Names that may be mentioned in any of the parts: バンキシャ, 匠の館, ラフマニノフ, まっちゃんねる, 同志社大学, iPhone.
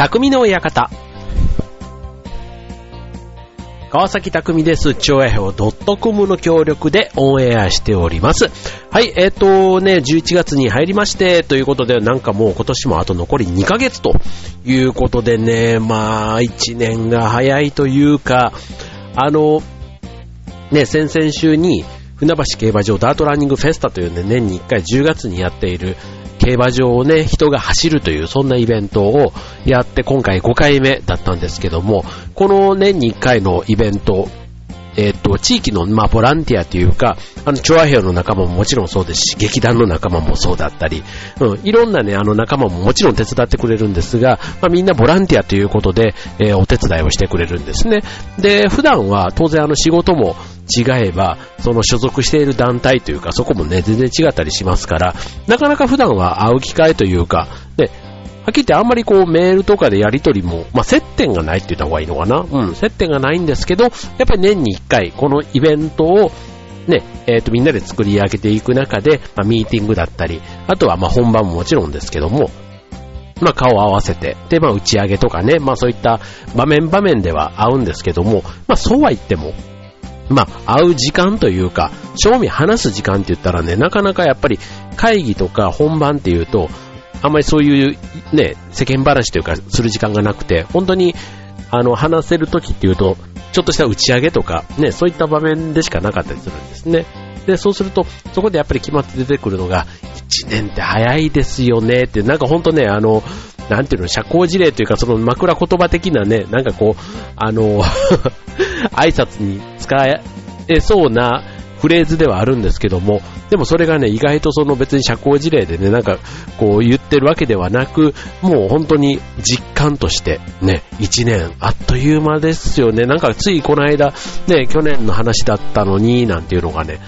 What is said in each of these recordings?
匠の館、川崎匠です。超愛評 .com の協力でオンエアしております。はい、11月に入りましてということで、なんかもう今年もあと残り2ヶ月ということでね、まあ1年が早いというか、先々週に船橋競馬場ダートランニングフェスタというね、年に1回10月にやっている競馬場をね、人が走るというそんなイベントをやって、今回5回目だったんですけども、この年に1回のイベント、地域の、ボランティアというか、チョアヘオの仲間ももちろんそうですし、劇団の仲間もそうだったり、いろんなね、仲間ももちろん手伝ってくれるんですが、みんなボランティアということで、お手伝いをしてくれるんですね。で、普段は当然仕事も違えば、その所属している団体というか、そこもね、全然違ったりしますから、なかなか普段は会う機会というか、で、はっきり言ってあんまりメールとかでやり取りも、接点がないって言った方がいいのかな、接点がないんですけど、やっぱり年に1回このイベントをね、みんなで作り上げていく中で、ミーティングだったり、あとは本番ももちろんですけども、顔を合わせて、で、打ち上げとかね、そういった場面場面では会うんですけども、そうは言っても、会う時間というか、正味話す時間って言ったらね、なかなかやっぱり会議とか本番っていうと、あんまりそういうね、世間話というかする時間がなくて、本当に話せる時っていうと、ちょっとした打ち上げとかね、そういった場面でしかなかったりするんですね。で、そうするとそこでやっぱり決まって出てくるのが、1年って早いですよねって、なんか本当ね、なんていうの、社交辞令というか、その枕言葉的なね、なんか挨拶に使えそうなフレーズではあるんですけども、でもそれがね、意外とその別に社交辞令でね、なんか言ってるわけではなく、もう本当に実感としてね、1年あっという間ですよね。なんかついこの間ね、去年の話だったのになんていうのがね、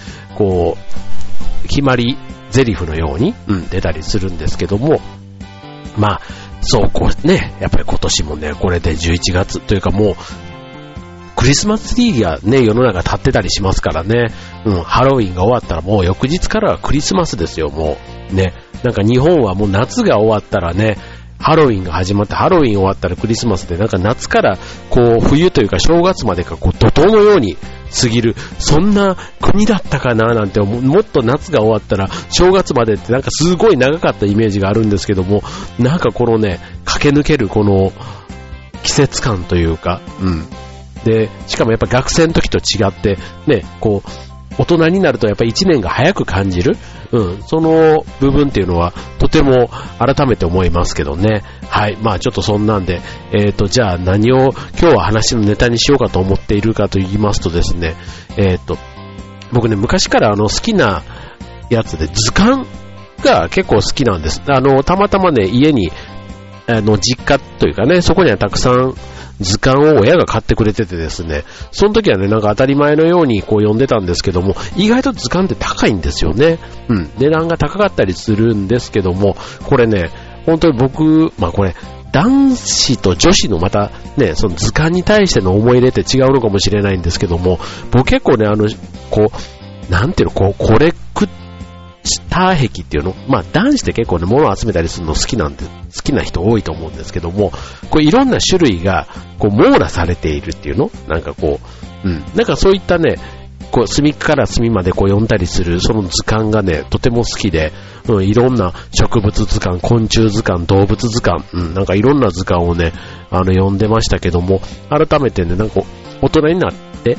決まりゼリフのように、出たりするんですけども、そうこうね、やっぱり今年もね、これで11月というか、もうクリスマスツリーがね、世の中立ってたりしますからね、ハロウィンが終わったらもう翌日からはクリスマスですよ、もうね。なんか日本はもう夏が終わったらね、ハロウィンが始まって、ハロウィン終わったらクリスマスで、なんか夏から冬というか正月までが怒涛のように過ぎる、そんな国だったかななんて思う。もっと夏が終わったら正月までって、なんかすごい長かったイメージがあるんですけども、なんかこのね、駆け抜けるこの季節感というか、で、しかもやっぱ学生の時と違ってね、大人になるとやっぱり1年が早く感じる、その部分っていうのはとても改めて思いますけどね。はい、ちょっとそんなんで、じゃあ何を今日は話のネタにしようかと思っているかと言いますとですね、僕ね、昔から好きなやつで図鑑が結構好きなんです。たまたまね、家に実家というかね、そこにはたくさん図鑑を親が買ってくれててですね、その時はね、なんか当たり前のように読んでたんですけども、意外と図鑑って高いんですよね。値段が高かったりするんですけども、これね、本当に僕、これ男子と女子のまたね、その図鑑に対しての思い入れって違うのかもしれないんですけども、僕結構ね、なんていうの、コレクター癖っていうの、男子って結構ね、物を集めたりするの好きなんで、好きな人多いと思うんですけども、いろんな種類が網羅されているっていうの、なんかなんかそういったね、隅から隅まで読んだりする、その図鑑がね、とても好きで、いろんな植物図鑑、昆虫図鑑、動物図鑑、なんかいろんな図鑑をね、読んでましたけども、改めてね、なんか大人になって、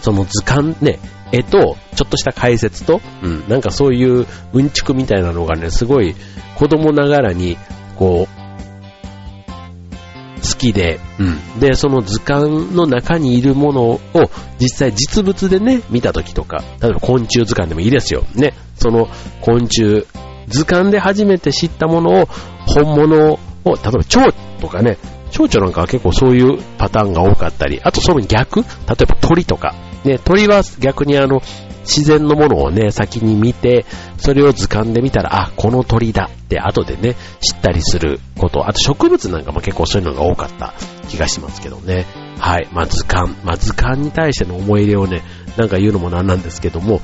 その図鑑ね、絵とちょっとした解説と、なんかそういううんちくみたいなのがね、すごい子供ながらに好きで、で、その図鑑の中にいるものを実際実物でね、見た時とか、例えば昆虫図鑑でもいいですよね、その昆虫図鑑で初めて知ったものを、本物を、例えば蝶とかね、蝶々なんかは結構そういうパターンが多かったり、あとその逆、例えば鳥とかね、鳥は逆に自然のものをね、先に見て、それを図鑑で見たら、あ、この鳥だって後でね、知ったりすること。あと植物なんかも結構そういうのが多かった気がしますけどね。はい。図鑑。図鑑に対しての思い入れをね、なんか言うのもなんなんですけども。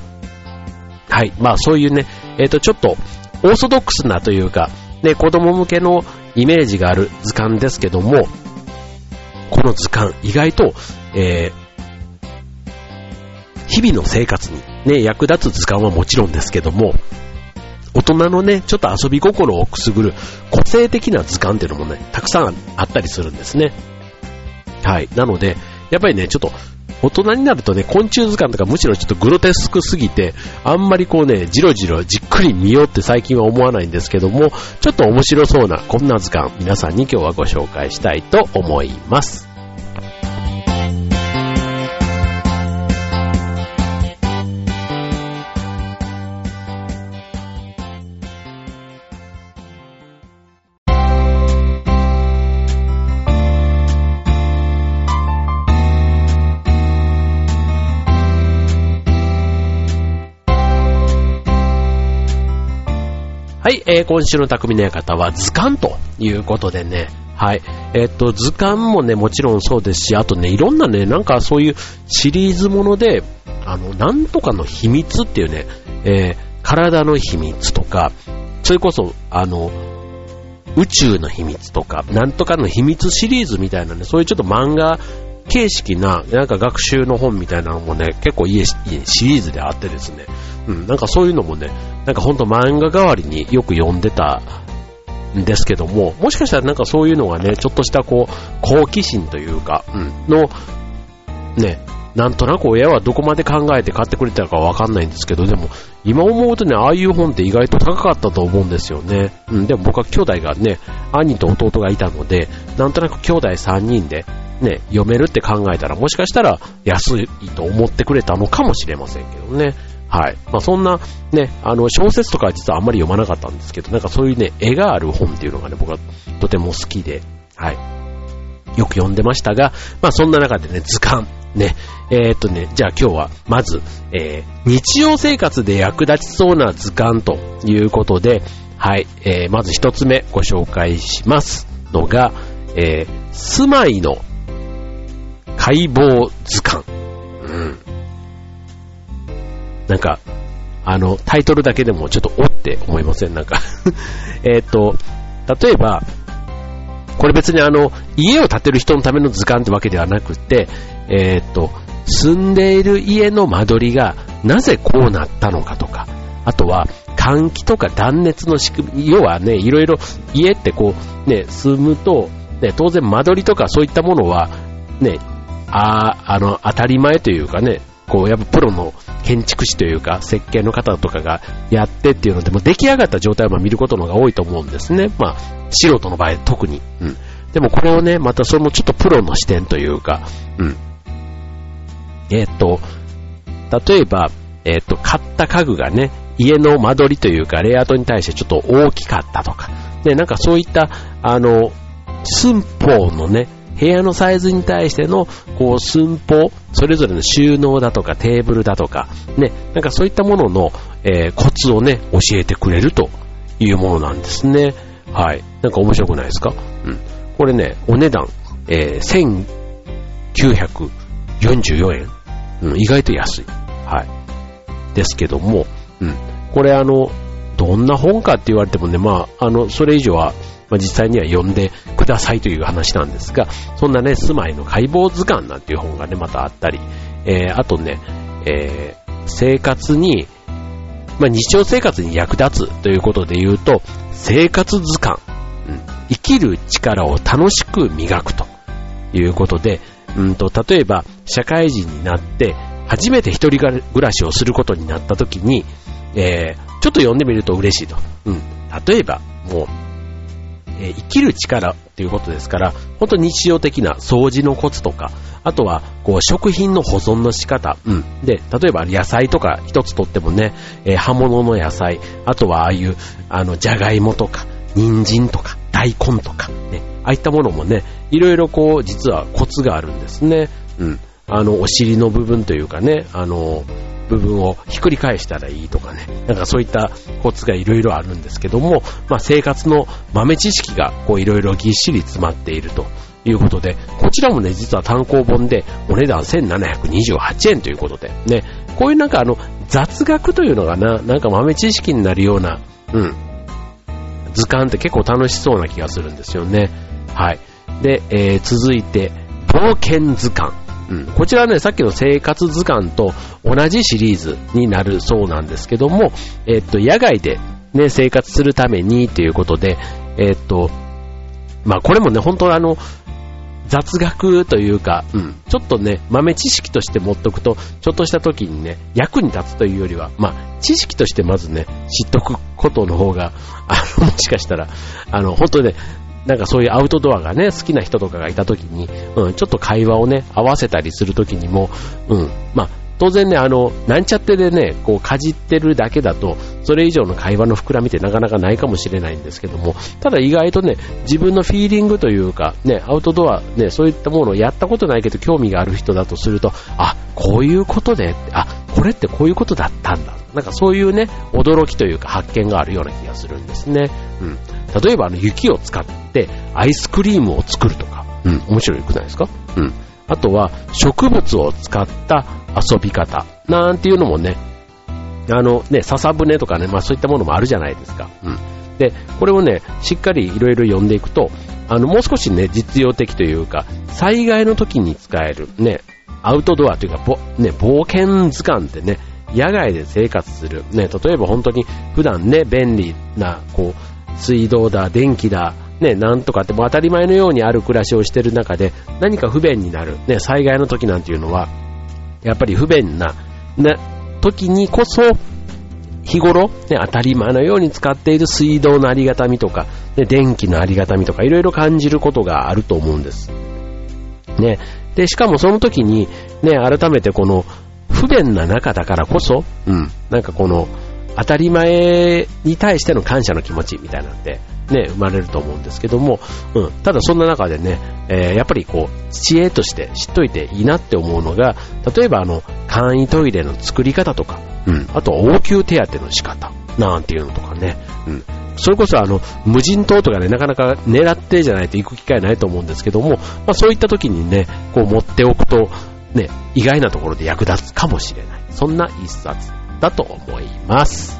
はい。そういうね、ちょっとオーソドックスなというか、ね、子供向けのイメージがある図鑑ですけども、この図鑑意外と、日々の生活に、ね、役立つ図鑑はもちろんですけども、大人のねちょっと遊び心をくすぐる個性的な図鑑っていうのもねたくさんあったりするんですね。はい。なのでやっぱりねちょっと大人になるとね、昆虫図鑑とかむしろちょっとグロテスクすぎてあんまりこうねじろじろじっくり見ようって最近は思わないんですけども、ちょっと面白そうなこんな図鑑皆さんに今日はご紹介したいと思います。はい、今週の匠の館は図鑑ということでね、はい、図鑑もねもちろんそうですし、あとねいろんなねなんかそういうシリーズもので、なんとかの秘密っていうね、体の秘密とか、それこそ宇宙の秘密とか、なんとかの秘密シリーズみたいなね、そういうちょっと漫画形式ななんか学習の本みたいなのもね結構いいシリーズであってですね、なんかそういうのもねなんかほんと漫画代わりによく読んでたんですけども、もしかしたらなんかそういうのがねちょっとしたこう好奇心というか、のねなんとなく親はどこまで考えて買ってくれたのかわかんないんですけど、でも今思うとねああいう本って意外と高かったと思うんですよね。でも僕は兄弟がね兄と弟がいたので、なんとなく兄弟3人でね、読めるって考えたらもしかしたら安いと思ってくれたのかもしれませんけどね。はい。まあそんなね、小説とかは実はあんまり読まなかったんですけど、なんかそういうね、絵がある本っていうのがね、僕はとても好きで、はい。よく読んでましたが、まあそんな中でね、図鑑。ね。じゃあ今日はまず、日常生活で役立ちそうな図鑑ということで、はい。まず一つ目ご紹介しますのが、住まいの解剖図鑑。なんかタイトルだけでもちょっとおって思いませんなんか例えばこれ別に家を建てる人のための図鑑ってわけではなくて、住んでいる家の間取りがなぜこうなったのかとか、あとは換気とか断熱の仕組み、要はねいろいろ家ってこうね住むと、ね、当然間取りとかそういったものはね当たり前というかね、こうやっぱプロの建築士というか設計の方とかがやってっていうので、もう出来上がった状態を見ることのが多いと思うんですね。まあ素人の場合特に、でもこれをねまたそれもちょっとプロの視点というか、例えば買った家具がね家の間取りというかレイアウトに対してちょっと大きかったとか、でなんかそういった寸法のね部屋のサイズに対してのこう寸法、それぞれの収納だとかテーブルだとかね、なんかそういったものの、コツをね教えてくれるというものなんですね。はい、なんか面白くないですか？これねお値段、1944円、意外と安い、はい、ですけども、これどんな本かって言われてもね、まあそれ以上は実際には読んでくださいという話なんですが、そんなね住まいの解剖図鑑なんていう本がねまたあったり、あとね、生活に、日常生活に役立つということで言うと生活図鑑、生きる力を楽しく磨くということで、例えば社会人になって初めて一人暮らしをすることになった時に、ちょっと読んでみると嬉しいと、例えばもう生きる力ということですから、本当に日常的な掃除のコツとか、あとはこう食品の保存の仕方、で例えば野菜とか一つとってもね、葉物の野菜、あとはああいうじゃがいもとか人参とか大根とかね、ああいったものもねいろいろこう実はコツがあるんですね。お尻の部分というかね、部分をひっくり返したらいいとかね、なんかそういったコツがいろいろあるんですけども、生活の豆知識がこういろいろぎっしり詰まっているということで、こちらもね実は単行本でお値段1728円ということでね、こういうなんか雑学というのがなんか豆知識になるような、図鑑って結構楽しそうな気がするんですよね。はい。で、続いて冒険図鑑、こちらはね、さっきの生活図鑑と同じシリーズになるそうなんですけども、野外でね、生活するためにということで、まあこれもね、本当雑学というか、ちょっとね、豆知識として持っとくと、ちょっとした時にね、役に立つというよりは、まあ、知識としてまずね、知っとくことの方が、もしかしたら、本当にね、なんかそういうアウトドアがね、好きな人とかがいた時に、ちょっと会話をね、合わせたりする時にも、まあ、当然ね、なんちゃってでね、こう、かじってるだけだと、それ以上の会話の膨らみってなかなかないかもしれないんですけども、ただ意外とね、自分のフィーリングというか、ね、アウトドア、ね、そういったものをやったことないけど、興味がある人だとすると、あ、こういうことで、あ、これってこういうことだったんだ。なんかそういうね、驚きというか発見があるような気がするんですね。例えば雪を使ってアイスクリームを作るとか、面白くないですか？あとは植物を使った遊び方なんていうのもね、笹舟とかね、まあそういったものもあるじゃないですか。で、これをね、しっかりいろいろ読んでいくと、もう少しね、実用的というか、災害の時に使えるね、アウトドアというか、冒険図鑑ってね、野外で生活する、ね、例えば本当に普段ね、便利なこう水道だ電気だ、ね、なんとかっても当たり前のようにある暮らしをしている中で、何か不便になる、ね、災害の時なんていうのはやっぱり不便な、ね、時にこそ日頃、ね、当たり前のように使っている水道のありがたみとか、ね、電気のありがたみとかいろいろ感じることがあると思うんです、ね、でしかもその時に、ね、改めてこの不便な中だからこそ、なんかこの当たり前に対しての感謝の気持ちみたいなんでね、生まれると思うんですけども、ただそんな中でね、やっぱりこう知恵として知っといていいなって思うのが、例えば簡易トイレの作り方とか、あと応急手当の仕方なんていうのとかね、それこそ無人島とかね、なかなか狙ってじゃないと行く機会ないと思うんですけども、まあそういった時にね、こう持っておくと。ね、意外なところで役立つかもしれない。そんな一冊だと思います。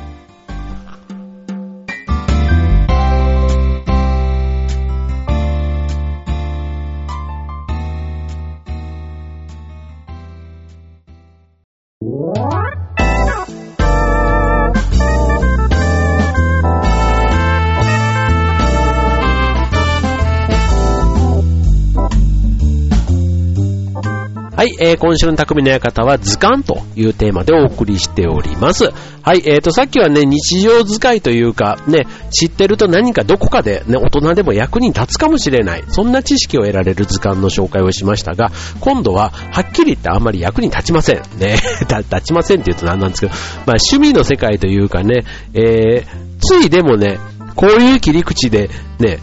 はい、今週の匠の館は図鑑というテーマでお送りしております。はい、さっきはね、日常使いというかね、知ってると何かどこかでね、大人でも役に立つかもしれない。そんな知識を得られる図鑑の紹介をしましたが、今度ははっきり言ってあんまり役に立ちません。ね、立ちませんって言うとなんなんですけど、まあ趣味の世界というかね、ついでもね、こういう切り口でね、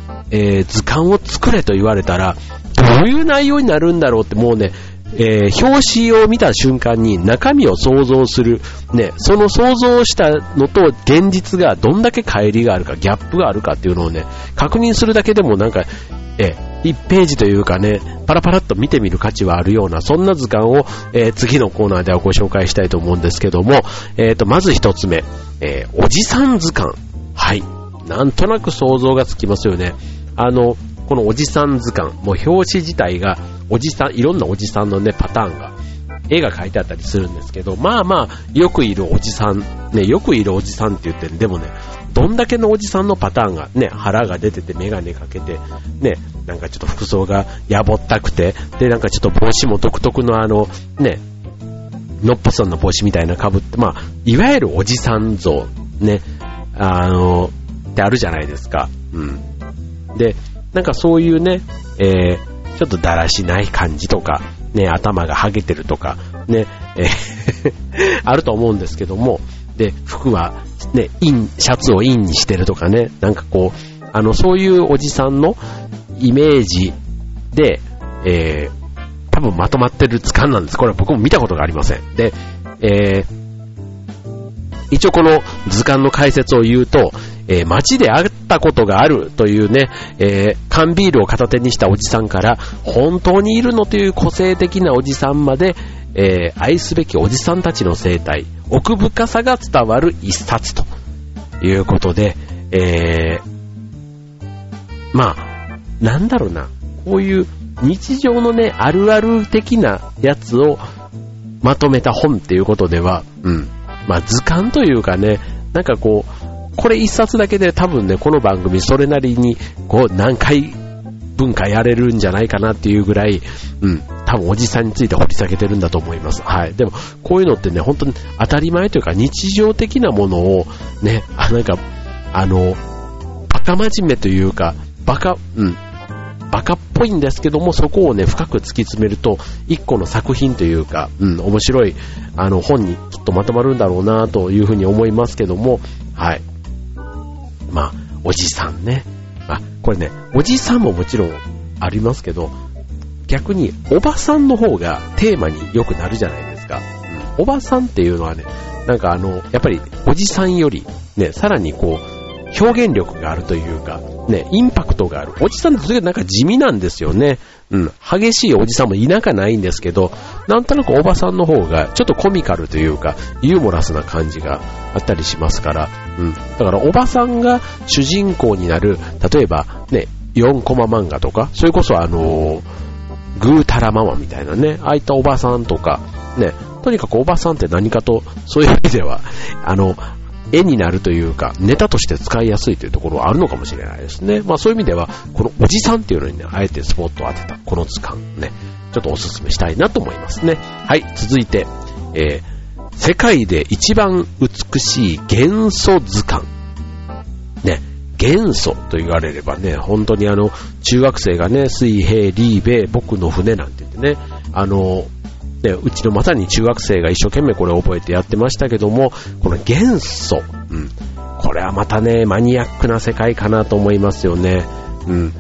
図鑑を作れと言われたら、どういう内容になるんだろうってもうね、表紙を見た瞬間に中身を想像する、ね、その想像したのと現実がどんだけ乖離があるかギャップがあるかっていうのをね、確認するだけでもなんか、1ページというかね、パラパラっと見てみる価値はあるような、そんな図鑑を、次のコーナーではご紹介したいと思うんですけども、まず一つ目、おじさん図鑑。はい。なんとなく想像がつきますよね。このおじさん図鑑、もう表紙自体がおじさん、いろんなおじさんのね、パターンが、絵が描いてあったりするんですけど、まあまあ、よくいるおじさん、ね、よくいるおじさんって言って、でもね、どんだけのおじさんのパターンが、ね、腹が出てて、メガネかけて、ね、なんかちょっと服装がやぼったくて、で、なんかちょっと帽子も独特のね、ノッポさんの帽子みたいな被って、まあ、いわゆるおじさん像、ね、ってあるじゃないですか。で、なんかそういうね、ちょっとだらしない感じとか、ね、頭がハゲてるとか、ね、あると思うんですけども、で、服は、ね、シャツをインにしてるとかね、なんかこう、そういうおじさんのイメージで、多分まとまってる図鑑なんです。これは僕も見たことがありません。で、一応この図鑑の解説を言うと、街で会ったことがあるというね、缶ビールを片手にしたおじさんから本当にいるのという個性的なおじさんまで、愛すべきおじさんたちの生態、奥深さが伝わる一冊ということで、まあ、なんだろうな、こういう日常のね、あるある的なやつをまとめた本っていうことでは、うん、まあ図鑑というかね、なんかこう、これ一冊だけで多分ね、この番組それなりにこう何回分かやれるんじゃないかなっていうぐらい、うん、多分おじさんについて掘り下げてるんだと思います。はい。でもこういうのってね、本当に当たり前というか日常的なものをね、なんかバカ真面目というか、バカっぽいんですけども、そこをね、深く突き詰めると、一個の作品というか、うん、面白い、本にきっとまとまるんだろうなというふうに思いますけども、はい。まあ、おじさんね。あ、これね、おじさんももちろんありますけど、逆に、おばさんの方がテーマによくなるじゃないですか。うん、おばさんっていうのはね、なんかやっぱり、おじさんより、ね、さらにこう、表現力があるというか、ね、インパクトがある。おじさんってそれがなんか地味なんですよね。うん。激しいおじさんもいなかないんですけど、なんとなくおばさんの方がちょっとコミカルというか、ユーモラスな感じがあったりしますから、うん。だからおばさんが主人公になる、例えばね、4コマ漫画とか、それこそぐーたらママみたいなね、ああいったおばさんとか、ね、とにかくおばさんって何かと、そういう意味では、絵になるというか、ネタとして使いやすいというところはあるのかもしれないですね。まあそういう意味では、このおじさんっていうのにね、あえてスポットを当てた、この図鑑ね、ちょっとおすすめしたいなと思いますね。はい、続いて、世界で一番美しい元素図鑑。ね、元素と言われればね、本当に中学生がね、水平、リーベ、僕の船なんて言ってね、でうちのまさに中学生が一生懸命これを覚えてやってましたけども、この元素、うん、これはまたねマニアックな世界かなと思いますよね。うん、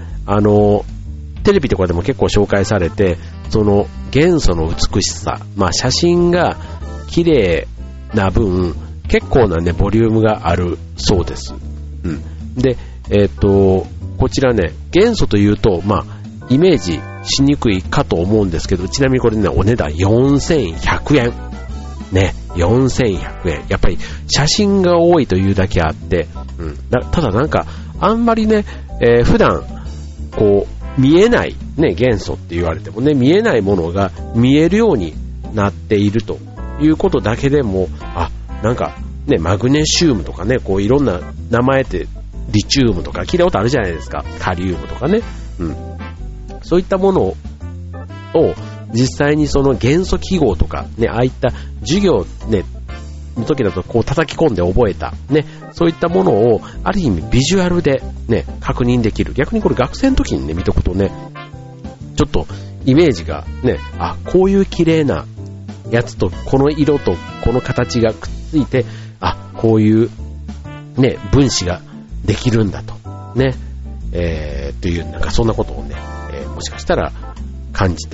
テレビとかでも結構紹介されて、その元素の美しさ、まあ写真が綺麗な分結構なねボリュームがあるそうです。うん、でこちらね元素というとまあイメージしにくいかと思うんですけど、ちなみにこれね、お値段4100円。ね、4100円。やっぱり写真が多いというだけあって、うん、ただなんか、あんまりね、普段、こう、見えない、ね、元素って言われてもね、見えないものが見えるようになっているということだけでも、あ、なんか、ね、マグネシウムとかね、こういろんな名前って、リチウムとか聞いたことあるじゃないですか。カリウムとかね。うん。そういったものを実際にその元素記号とかね、ああいった授業ねの時だとこう叩き込んで覚えたね、そういったものをある意味ビジュアルでね確認できる。逆にこれ学生の時にね見とくとね、ちょっとイメージがね、あ、こういう綺麗なやつとこの色とこの形がくっついて、あ、こういうね分子ができるんだとね、というなんかそんなことをね。もしかしたら感じ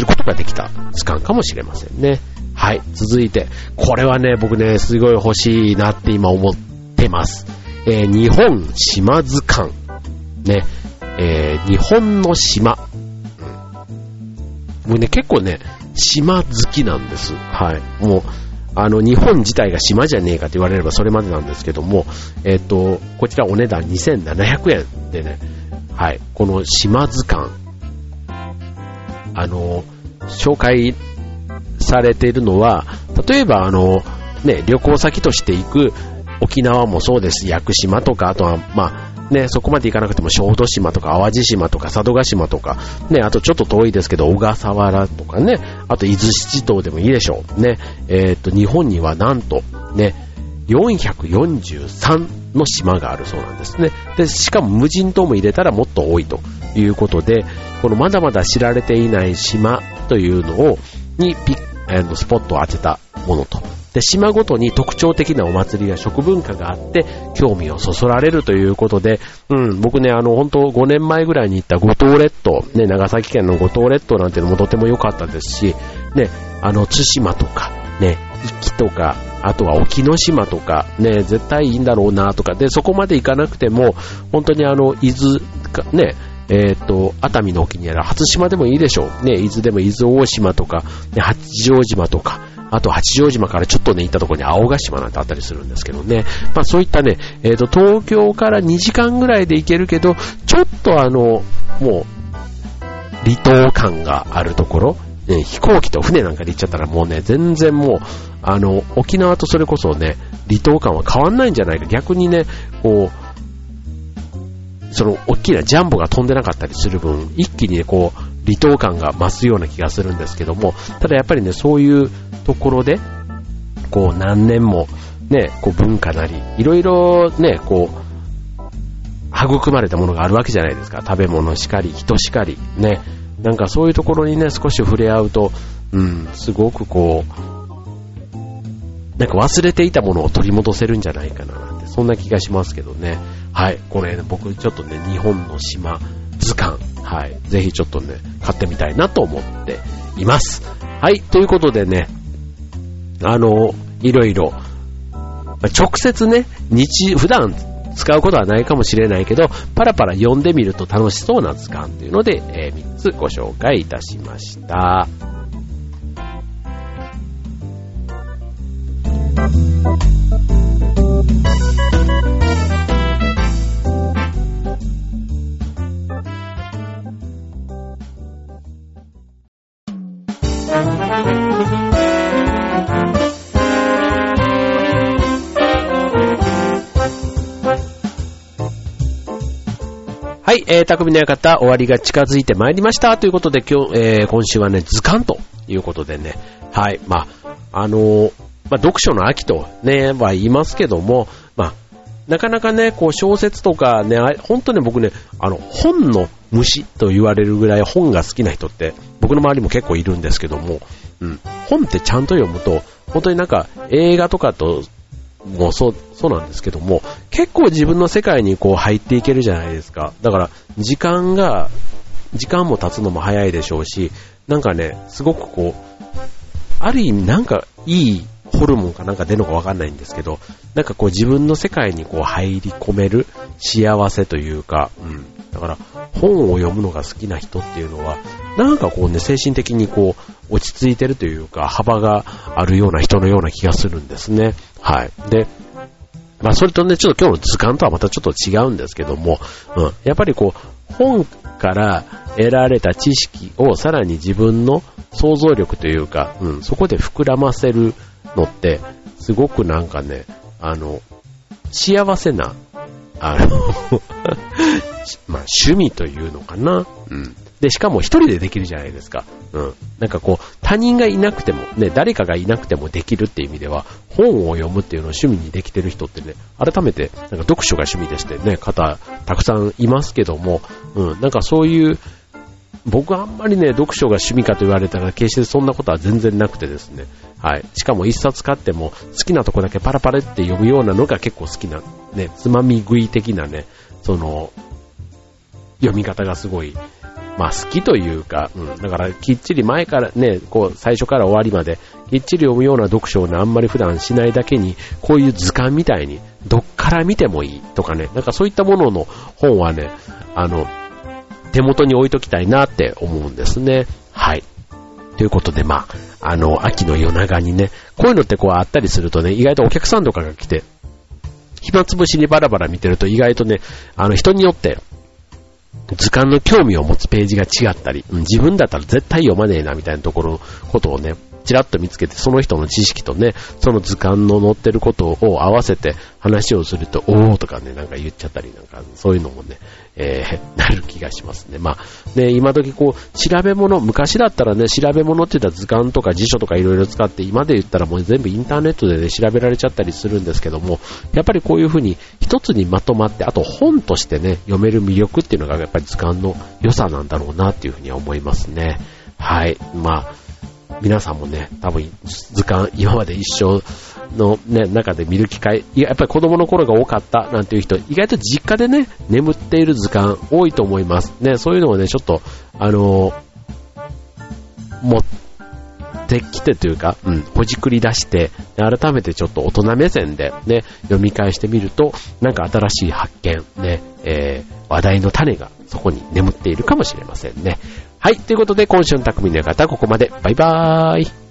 ることができた図鑑かもしれませんね。はい、続いてこれはね僕ねすごい欲しいなって今思ってます。日本島図鑑ね、日本の島、うん、もうね結構ね島好きなんです。はい、もう日本自体が島じゃねえかと言われればそれまでなんですけども、こちらお値段2700円でね。はい、この島図鑑紹介されているのは例えばね、旅行先として行く沖縄もそうです屋久島とかあとはまあねそこまで行かなくても小豆島とか淡路島とか佐渡島とかねあとちょっと遠いですけど小笠原とかねあと伊豆七島でもいいでしょうね日本にはなんとね443の島があるそうなんですね。で、しかも無人島も入れたらもっと多いということで、このまだまだ知られていない島というのを、スポットを当てたものと。で、島ごとに特徴的なお祭りや食文化があって、興味をそそられるということで、うん、僕ね、本当5年前ぐらいに行った五島列島、ね、長崎県の五島列島なんてのもとても良かったですし、ね、対馬とか、ね、壱岐とか、あとは沖ノ島とかね絶対いいんだろうなとかでそこまで行かなくても本当に伊豆かね熱海の沖にある初島でもいいでしょうね伊豆でも伊豆大島とか、ね、八丈島とかあと八丈島からちょっとね行ったところに青ヶ島なんてあったりするんですけどね、まあそういったね、東京から2時間ぐらいで行けるけど、ちょっともう離島感があるところ、ね、飛行機と船なんかで行っちゃったらもうね全然もう沖縄とそれこそね離島感は変わんないんじゃないか、逆にねこうその大きなジャンボが飛んでなかったりする分一気にこう離島感が増すような気がするんですけども、ただやっぱりねそういうところでこう何年もねこう文化なりいろいろねこう育まれたものがあるわけじゃないですか、食べ物しかり人しかりね、なんかそういうところにね少し触れ合うと、うん、すごくこうなんか忘れていたものを取り戻せるんじゃないかななんてそんな気がしますけどね。はい、これ、ね、僕ちょっとね日本の島図鑑、はい、ぜひちょっとね買ってみたいなと思っています。はい、ということでねいろいろ直接ね普段使うことはないかもしれないけどパラパラ読んでみると楽しそうな図鑑っていうので、3つご紹介いたしました。はい、匠の館終わりが近づいてまいりましたということで今週はね図鑑ということでね、はい、まあまあ、読書の秋とねは言いますけども、まあ、なかなかねこう小説とかね本当に僕ね本の虫と言われるぐらい本が好きな人って僕の周りも結構いるんですけども、うん、本ってちゃんと読むと本当になんか映画とかともうそうなんですけども結構自分の世界にこう入っていけるじゃないですか、だから時間も経つのも早いでしょうし、なんかねすごくこうある意味なんかいいホルモンかなんか出るのかわかんないんですけど、なんかこう自分の世界にこう入り込める幸せというか、うん、だから本を読むのが好きな人っていうのはなんかこうね精神的にこう落ち着いてるというか幅があるような人のような気がするんですね。はい。で、まあそれとねちょっと今日の図鑑とはまたちょっと違うんですけども、うん、やっぱりこう本から得られた知識をさらに自分の想像力というか、うん、そこで膨らませるのってすごくなんかね幸せなまあ趣味というのかな、うん、でしかも一人でできるじゃないですか、うん、なんかこう他人がいなくてもね誰かがいなくてもできるっていう意味では本を読むっていうのを趣味にできてる人ってね改めてなんか読書が趣味でしてね方たくさんいますけども、うん、なんかそういう僕はあんまりね読書が趣味かと言われたら決してそんなことは全然なくてですね、はい、しかも一冊買っても好きなとこだけパラパラって読むようなのが結構好きなねつまみ食い的なねその読み方がすごいまあ好きというか、うん、だからきっちり前からねこう最初から終わりまできっちり読むような読書をねあんまり普段しないだけにこういう図鑑みたいにどっから見てもいいとかねなんかそういったものの本はね手元に置いときたいなって思うんですね。はい。ということで、まあ、秋の夜長にね、こういうのってこうあったりするとね、意外とお客さんとかが来て、暇つぶしにバラバラ見てると意外とね、人によって、図鑑の興味を持つページが違ったり、うん、自分だったら絶対読まねえなみたいなところのことをね、ちらっと見つけて、その人の知識とね、その図鑑の載ってることを合わせて話をすると、おーとかね、なんか言っちゃったり、なんかそういうのもね、なる気がしますね。まあ、ね、今時こう、調べ物、昔だったらね、調べ物って言ったら図鑑とか辞書とかいろいろ使って、今で言ったらもう全部インターネットでね、調べられちゃったりするんですけども、やっぱりこういうふうに一つにまとまって、あと本としてね、読める魅力っていうのがやっぱり図鑑の良さなんだろうなっていうふうには思いますね。はい。まあ、皆さんもね、多分図鑑今まで一生の、ね、中で見る機会、やっぱり子供の頃が多かったなんていう人、意外と実家でね眠っている図鑑多いと思いますね。そういうのをねちょっと持ってきてというか、うん、ほじくり出して改めてちょっと大人目線でね読み返してみると、なんか新しい発見ね、話題の種がそこに眠っているかもしれませんね。はい、ということで今週の匠の館ここまで。バイバーイ。